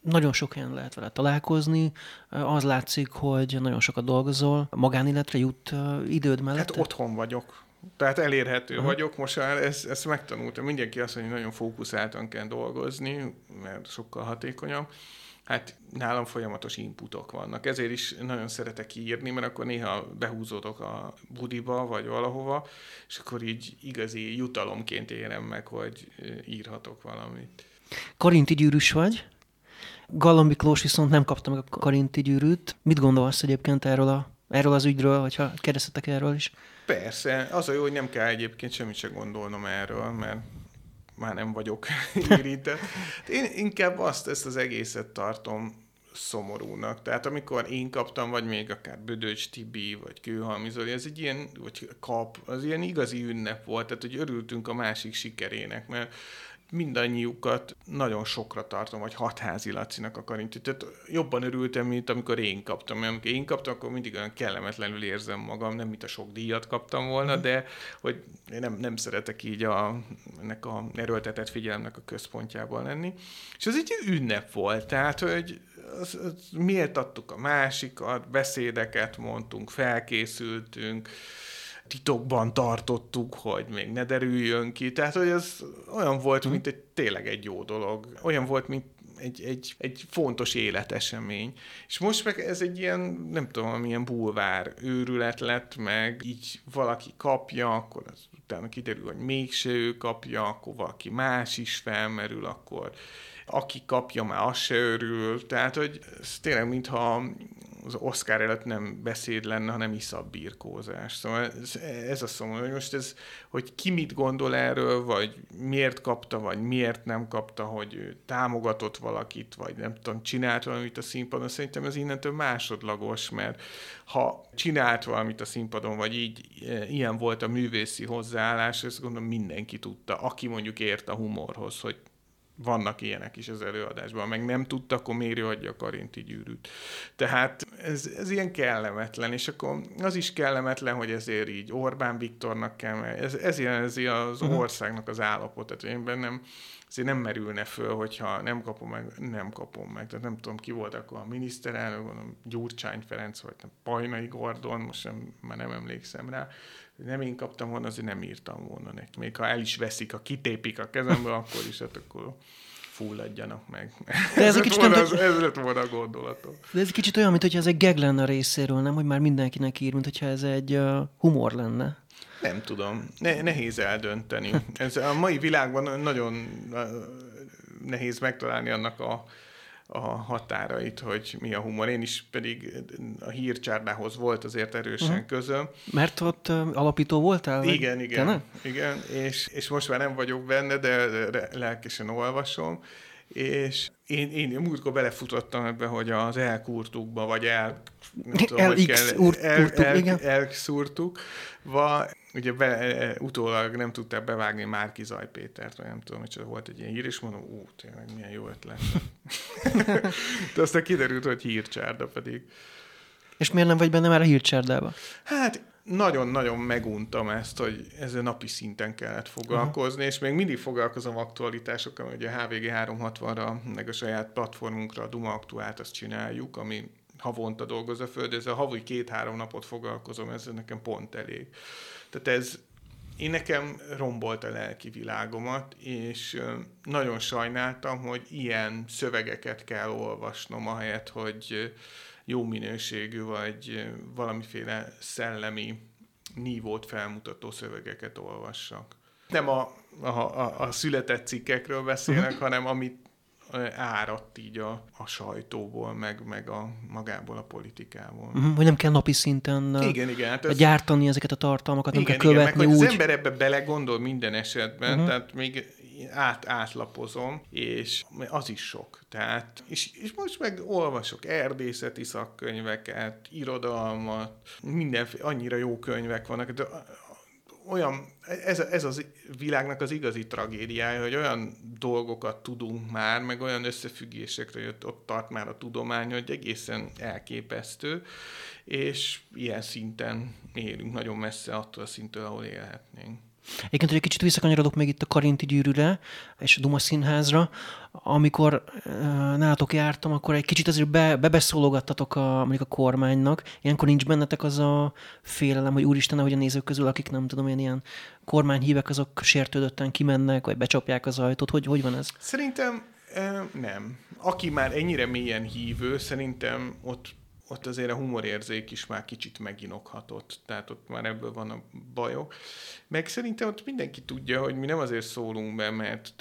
nagyon sok helyen lehet vele találkozni. Az látszik, hogy nagyon sokat dolgozol. Magánéletre jut időd mellett? Hát otthon vagyok. Tehát elérhető vagyok most már, ezt megtanultam. Mindenki azt mondja, hogy nagyon fókuszáltan kell dolgozni, mert sokkal hatékonyabb. Hát nálam folyamatos inputok vannak. Ezért is nagyon szeretek írni, mert akkor néha behúzódok a budiba, vagy valahova, és akkor így igazi jutalomként érem meg, hogy írhatok valamit. Karinti gyűrűs vagy. Galla Miklós viszont nem kapta meg a Karinti gyűrűt. Mit gondolsz egyébként erről az ügyről, hogyha kérdeztetek erről is? Persze. Az a jó, hogy nem kell egyébként semmit se gondolnom erről, mert már nem vagyok érintett. Én inkább ezt az egészet tartom szomorúnak. Tehát amikor én kaptam, vagy még akár Bödöcs Tibi, vagy Kőhalmi Zoli, ez egy ilyen, vagy kap, az ilyen igazi ünnep volt, tehát hogy örültünk a másik sikerének, mert mindannyiukat nagyon sokra tartom, vagy Hatházi Lacinak a Karintit. Tehát jobban örültem, mint amikor én kaptam. Mert amikor én kaptam, akkor mindig olyan kellemetlenül érzem magam, nem mint a sok díjat kaptam volna, de hogy nem szeretek így ennek a erőltetett figyelemnek a központjában lenni. És az egy ünnep volt, tehát hogy méltattuk a másikat, beszédeket mondtunk, felkészültünk, titokban tartottuk, hogy még ne derüljön ki. Tehát, hogy ez olyan volt, mint tényleg egy jó dolog. Olyan volt, mint egy fontos életesemény. És most meg ez egy ilyen, nem tudom, ilyen bulvár őrület lett, meg így valaki kapja, akkor utána kiderül, hogy mégse ő kapja, akkor valaki más is felmerül, akkor aki kapja, már az se örül. Tehát, hogy ez tényleg, mintha az Oscar előtt nem beszéd lenne, hanem iszabbirkózás. Szóval ez a szomorú, hogy most ez, hogy ki mit gondol erről, vagy miért kapta, vagy miért nem kapta, hogy támogatott valakit, vagy nem tudom, csinált valamit a színpadon, szerintem ez innentől másodlagos, mert ha csinált valamit a színpadon, vagy így ilyen volt a művészi hozzáállás, ezt gondolom mindenki tudta, aki mondjuk ért a humorhoz, hogy vannak ilyenek is az előadásban, meg nem tudta, akkor mérje adja a karinti gyűrűt. Tehát ez ilyen kellemetlen, és akkor az is kellemetlen, hogy ezért így Orbán Viktornak kell, ez jelenti az országnak az állapotát, én bennem azért nem merülne föl, hogyha nem kapom meg. Tehát nem tudom, ki volt akkor a miniszterelnök, gondolom Gyurcsány Ferenc, vagy Bajnai Gordon, most már nem emlékszem rá, nem én kaptam volna, azért nem írtam volna neki. Még ha el is veszik, ha kitépik a kezemből, akkor is, hát akkor fulladjanak meg. De ez lett volna a gondolatom. De ez kicsit olyan, mintha ez egy gag lenne a részéről, nem? Hogy már mindenkinek ír, mintha ez egy humor lenne. Nem tudom. Nehéz eldönteni. Ez a mai világban nagyon nehéz megtalálni annak a határait, hogy mi a humor. Én is pedig a Hírcsárdához volt azért erősen közöm. Mert ott alapító voltál? Igen. És most már nem vagyok benne, de lelkesen olvasom. És én múltkor belefutottam ebbe, hogy az elkurtukba, vagy elszúrtuk. Ugye utólag nem tudták bevágni Márki Zaj Pétert, vagy nem tudom, hogy volt egy ilyen hír, és mondom, tényleg milyen jó ötlet. De aztán kiderült, hogy Hírcsárda pedig. És miért nem vagy benne már a Hírcsárdában? Hát nagyon-nagyon meguntam ezt, hogy ezzel napi szinten kellett foglalkozni, és még mindig foglalkozom aktualitásokkal, mert ugye a HVG 360-ra, meg a saját platformunkra a Duma Aktuált, azt csináljuk, ami havonta dolgoz a föld, ez a havi 2-3 napot foglalkozom, ez nekem pont elég. Tehát én nekem rombolt a lelki világomat, és nagyon sajnáltam, hogy ilyen szövegeket kell olvasnom, ahelyett, hogy jó minőségű, vagy valamiféle szellemi nívót felmutató szövegeket olvassak. Nem a született cikkekről beszélek, hanem amit áradt így a sajtóból, meg a magából a politikából. Hogy nem kell napi szinten gyártani ezeket a tartalmakat, nem kell követni meg, úgy. Az ember ebbe belegondol minden esetben, tehát még átlapozom, és az is sok. Tehát, és most meg olvasok erdészeti szakkönyveket, irodalmat, mindenféle, annyira jó könyvek vannak, de olyan, ez az világnak az igazi tragédiája, hogy olyan dolgokat tudunk már, meg olyan összefüggésekre, hogy ott tart már a tudomány, hogy egészen elképesztő, és ilyen szinten élünk, nagyon messze attól a szintől, ahol élhetnénk. Egyébként, hogy egy kicsit visszakanyarodok még itt a karinti gyűrűre, és a Duma Színházra. Amikor nálatok jártam, akkor egy kicsit azért bebeszólogattatok a kormánynak. Ilyenkor nincs bennetek az a félelem, hogy úristen, hogy a nézők közül, akik nem tudom én ilyen kormányhívek, azok sértődötten kimennek, vagy becsapják az ajtót. Hogy van ez? Szerintem nem. Aki már ennyire mélyen hívő, szerintem ott azért a humorérzék is már kicsit meginokhatott, tehát ott már ebből van a bajok. Meg szerintem ott mindenki tudja, hogy mi nem azért szólunk be, mert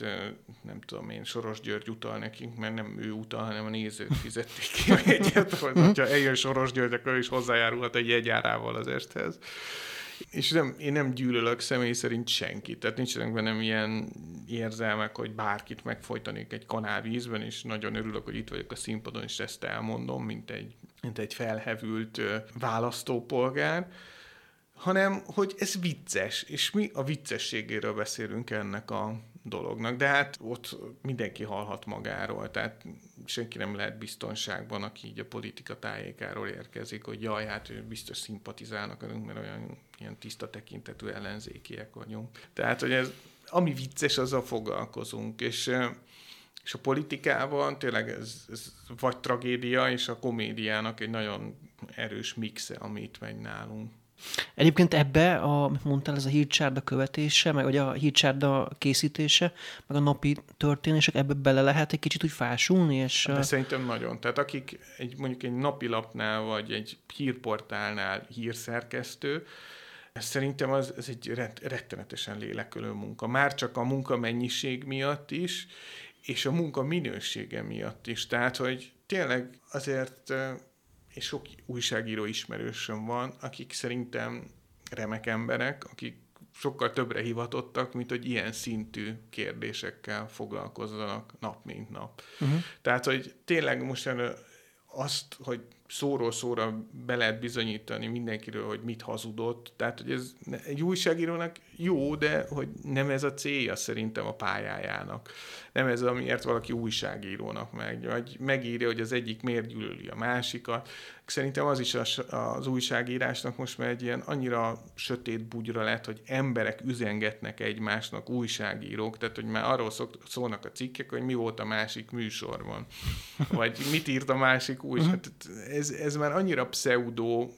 nem tudom én, Soros György utal nekünk, mert nem ő utal, hanem a nézők fizették ki a jegyet, hogyha eljön Soros György, akkor is hozzájárulhat egy jegyárával az esthez. És én nem gyűlölök személy szerint senkit, tehát nincsenek bennem ilyen érzelmek, hogy bárkit megfojtanék egy kanálvízben, és nagyon örülök, hogy itt vagyok a színpadon, és ezt elmondom, mint egy felhevült választópolgár, hanem, hogy ez vicces, és mi a viccességéről beszélünk ennek a dolognak, de hát ott mindenki hallhat magáról, tehát senki nem lehet biztonságban, aki így a politika tájékáról érkezik, hogy jaj, hát biztos szimpatizálnak önünk, mert olyan ilyen tiszta tekintetű ellenzékiek vagyunk. Tehát, hogy ez, ami vicces, azzal foglalkozunk, és a politikában tényleg ez vagy tragédia, és a komédiának egy nagyon erős mixe, ami itt megy nálunk. Egyébként ebbe, amit mondtál, ez a Hírcsárda követése, meg a Hírcsárda készítése, meg a napi történések, ebbe bele lehet egy kicsit úgy fásulni? De szerintem nagyon. Tehát akik mondjuk egy napilapnál, vagy egy hírportálnál hírszerkesztő, szerintem ez egy rettenetesen lélekölő munka. Már csak a munkamennyiség miatt is, és a munka minősége miatt is. Tehát, hogy tényleg azért és sok újságíró ismerősöm van, akik szerintem remek emberek, akik sokkal többre hivatottak, mint hogy ilyen szintű kérdésekkel foglalkozzanak nap mint nap. Uh-huh. Tehát, hogy tényleg most azt, hogy szóról szóra be lehet bizonyítani mindenkiről, hogy mit hazudott. Tehát, hogy ez egy újságírónak jó, de hogy nem ez a célja szerintem a pályájának. Nem ez, amiért valaki újságírónak megy, vagy megírja, hogy az egyik miért gyűlöli a másikat. Szerintem az is az újságírásnak most már egy ilyen annyira sötét bugyra lett, hogy emberek üzengetnek egymásnak, újságírók, tehát hogy már arról szólnak a cikkek, hogy mi volt a másik műsorban, vagy mit írt a másik újság. Ez már annyira pseudo,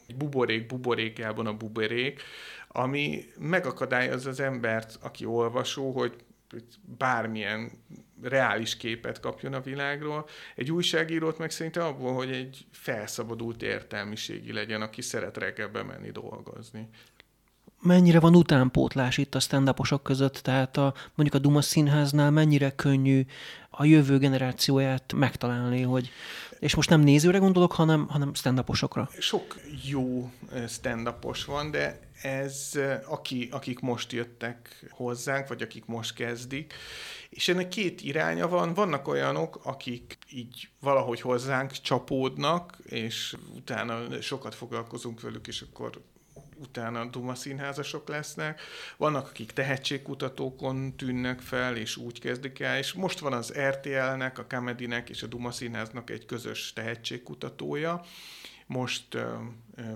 buborékában a buborék, ami megakadályozza az embert, aki olvasó, hogy bármilyen reális képet kapjon a világról. Egy újságírót meg szerintem abból, hogy egy felszabadult értelmiségi legyen, aki szeret reggel bemenni dolgozni. Mennyire van utánpótlás itt a stand-uposok között? Tehát mondjuk a Duma Színháznál mennyire könnyű a jövő generációját megtalálni, hogy... És most nem nézőre gondolok, hanem stand-uposokra. Sok jó stand-upos van, de ez akik most jöttek hozzánk, vagy akik most kezdik. És ennek két iránya van. Vannak olyanok, akik így valahogy hozzánk csapódnak, és utána sokat foglalkozunk velük, és akkor utána Duma színházasok lesznek. Vannak, akik tehetségkutatókon tűnnek fel, és úgy kezdik el, és most van az RTL-nek, a Comedynek és a Duma Színháznak egy közös tehetségkutatója. Most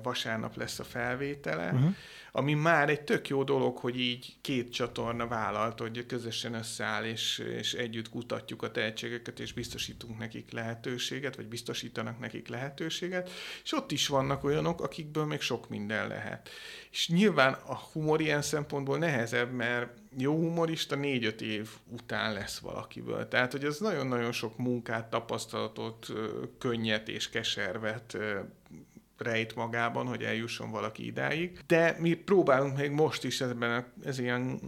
vasárnap lesz a felvétele, ami már egy tök jó dolog, hogy így két csatorna vállalt, hogy közösen összeáll, és együtt kutatjuk a tehetségeket, és biztosítunk nekik lehetőséget, vagy biztosítanak nekik lehetőséget, és ott is vannak olyanok, akikből még sok minden lehet. És nyilván a humor ilyen szempontból nehezebb, mert jó humorista 4-5 év után lesz valakiből. Tehát, hogy ez nagyon-nagyon sok munkát, tapasztalatot, könnyet és keservet rejt magában, hogy eljusson valaki idáig. De mi próbálunk még most is ez ilyen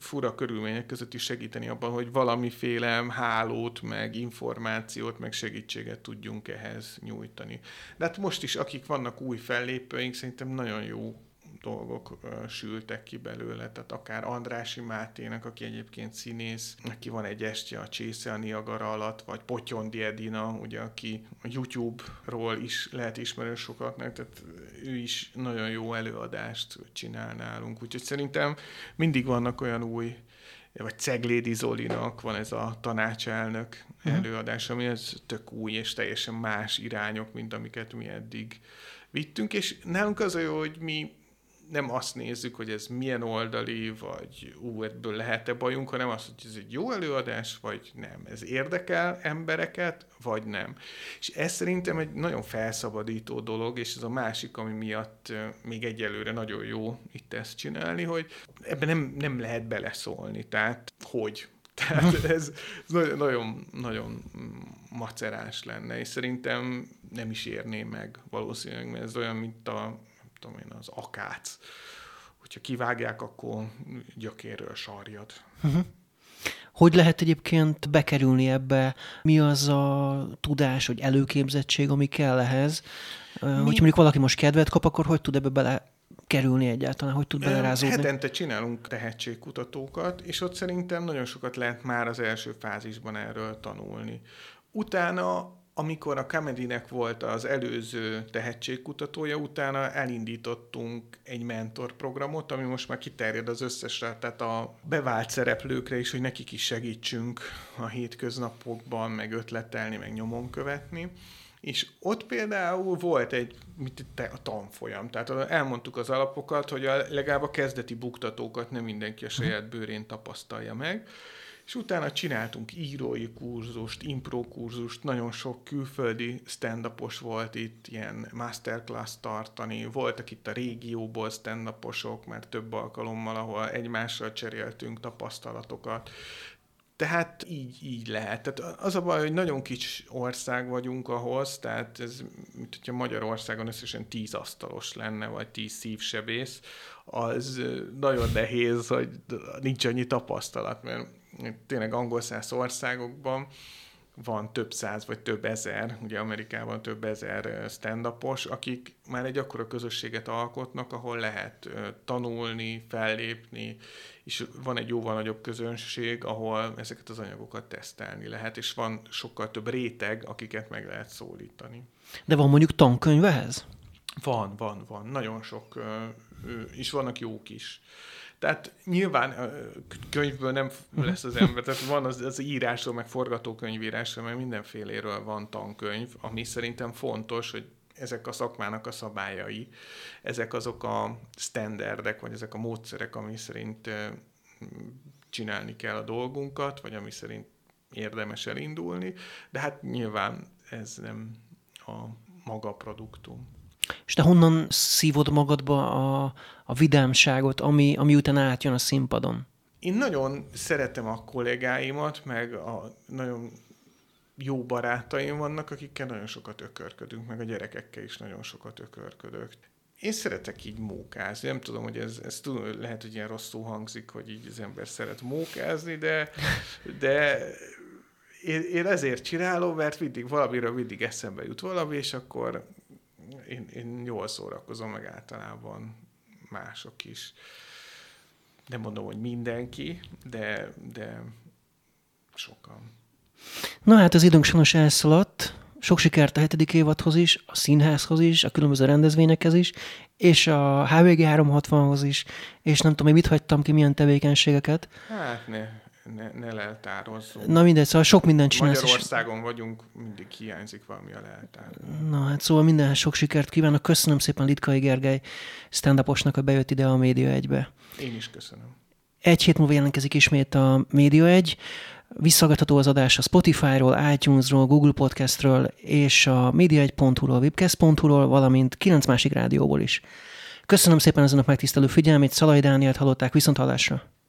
fura körülmények között is segíteni abban, hogy valamiféle hálót, meg információt, meg segítséget tudjunk ehhez nyújtani. De hát most is, akik vannak új fellépőink, szerintem nagyon jó dolgok sültek ki belőle, tehát akár Andrási Máténak, aki egyébként színész, neki van egy estje a Csésze a Niagara alatt, vagy Potyondi Edina, ugye, aki a YouTube-ról is lehet ismerős sokaknak, tehát ő is nagyon jó előadást csinál nálunk, úgyhogy szerintem mindig vannak olyan új, vagy Ceglédi Zolinak van ez a tanácselnök előadás, ami ez tök új és teljesen más irányok, mint amiket mi eddig vittünk, és nálunk az a jó, hogy mi nem azt nézzük, hogy ez milyen oldali, vagy ebből lehet-e bajunk, hanem azt, hogy ez egy jó előadás, vagy nem. Ez érdekel embereket, vagy nem. És ez szerintem egy nagyon felszabadító dolog, és ez a másik, ami miatt még egyelőre nagyon jó itt ezt csinálni, hogy ebben nem lehet beleszólni. Tehát ez nagyon, nagyon macerás lenne, és szerintem nem is érné meg valószínűleg, mert ez olyan, mint az akác. Hogyha kivágják, akkor gyökérről sarjad. Uh-huh. Hogy lehet egyébként bekerülni ebbe? Mi az a tudás, vagy előképzettség, ami kell ehhez? Hogyha mondjuk valaki most kedvet kap, akkor hogy tud ebbe belekerülni egyáltalán? Hogy tud belerázódni? Hetente csinálunk tehetségkutatókat, és ott szerintem nagyon sokat lehet már az első fázisban erről tanulni. Utána, amikor a Comedynek volt az előző tehetségkutatója, utána elindítottunk egy mentorprogramot, ami most már kiterjed az összesre, tehát a bevált szereplőkre is, hogy nekik is segítsünk a hétköznapokban, meg ötletelni, meg nyomon követni. És ott például volt a tanfolyam, tehát elmondtuk az alapokat, hogy legalább a kezdeti buktatókat nem mindenki a saját bőrén tapasztalja meg, és utána csináltunk írói kurzust, impró kurzust, nagyon sok külföldi stand-upos volt itt, ilyen masterclass tartani, voltak itt a régióból stand-uposok, mert több alkalommal, ahol egymással cseréltünk tapasztalatokat. Tehát így lehet. Tehát az a baj, hogy nagyon kicsi ország vagyunk ahhoz, tehát ez, mint hogyha Magyarországon összesen 10 asztalos lenne, vagy 10 szívsebész, az nagyon nehéz, hogy nincs annyi tapasztalat, mert tényleg angolszász országokban van több száz vagy több ezer, ugye Amerikában több ezer stand-upos, akik már egy akkora közösséget alkotnak, ahol lehet tanulni, fellépni, és van egy jóval nagyobb közönség, ahol ezeket az anyagokat tesztelni lehet, és van sokkal több réteg, akiket meg lehet szólítani. De van mondjuk tankönyv ehhez? Van. Nagyon sok, és vannak jók is. Tehát nyilván könyvből nem lesz az ember, tehát van az írásról, meg forgatókönyvírásról, meg mindenféléről van tankönyv, ami szerintem fontos, hogy ezek a szakmának a szabályai, ezek azok a standardek, vagy ezek a módszerek, ami szerint csinálni kell a dolgunkat, vagy ami szerint érdemes elindulni, de hát nyilván ez nem a maga produktum. És te honnan szívod magadba a vidámságot, ami után átjön a színpadon? Én nagyon szeretem a kollégáimat, meg a nagyon jó barátaim vannak, akikkel nagyon sokat ökörködünk, meg a gyerekekkel is nagyon sokat ökörködök. Én szeretek így mókázni. Nem tudom, hogy ez lehet, hogy ilyen rosszul hangzik, hogy így az ember szeret mókázni, de én ezért csinálom, mert mindig eszembe jut valami, és akkor én jól szórakozom, meg általában mások is. Nem mondom, hogy mindenki, de sokan. Na hát az időnk sajnos elszaladt. Sok sikert a 7. évadhoz is, a színházhoz is, a különböző rendezvényekhez is, és a HVG 360-hoz is, és nem tudom, mit hagytam ki, milyen tevékenységeket. Hát ne leltározzunk. Na mindegy, szóval sok mindent csinálsz. Magyarországon vagyunk, mindig hiányzik valami a leltár. Na hát szóval mindenhez sok sikert kívánok. Köszönöm szépen Lidkai Gergely stand-uposnak, hogy bejött ide a Média1-be. Én is köszönöm. Egy hét múlva jelentkezik ismét a Média1. Visszahallgatható az adás a Spotify-ról, iTunes-ról, Google Podcast-ről és a media1.hu-ról, webcast.hu-ról, valamint 9 másik rádióból is. Köszönöm szépen az önök megtisztelő figyelmét. Szalai Dánielt hallották, viszonthallásra.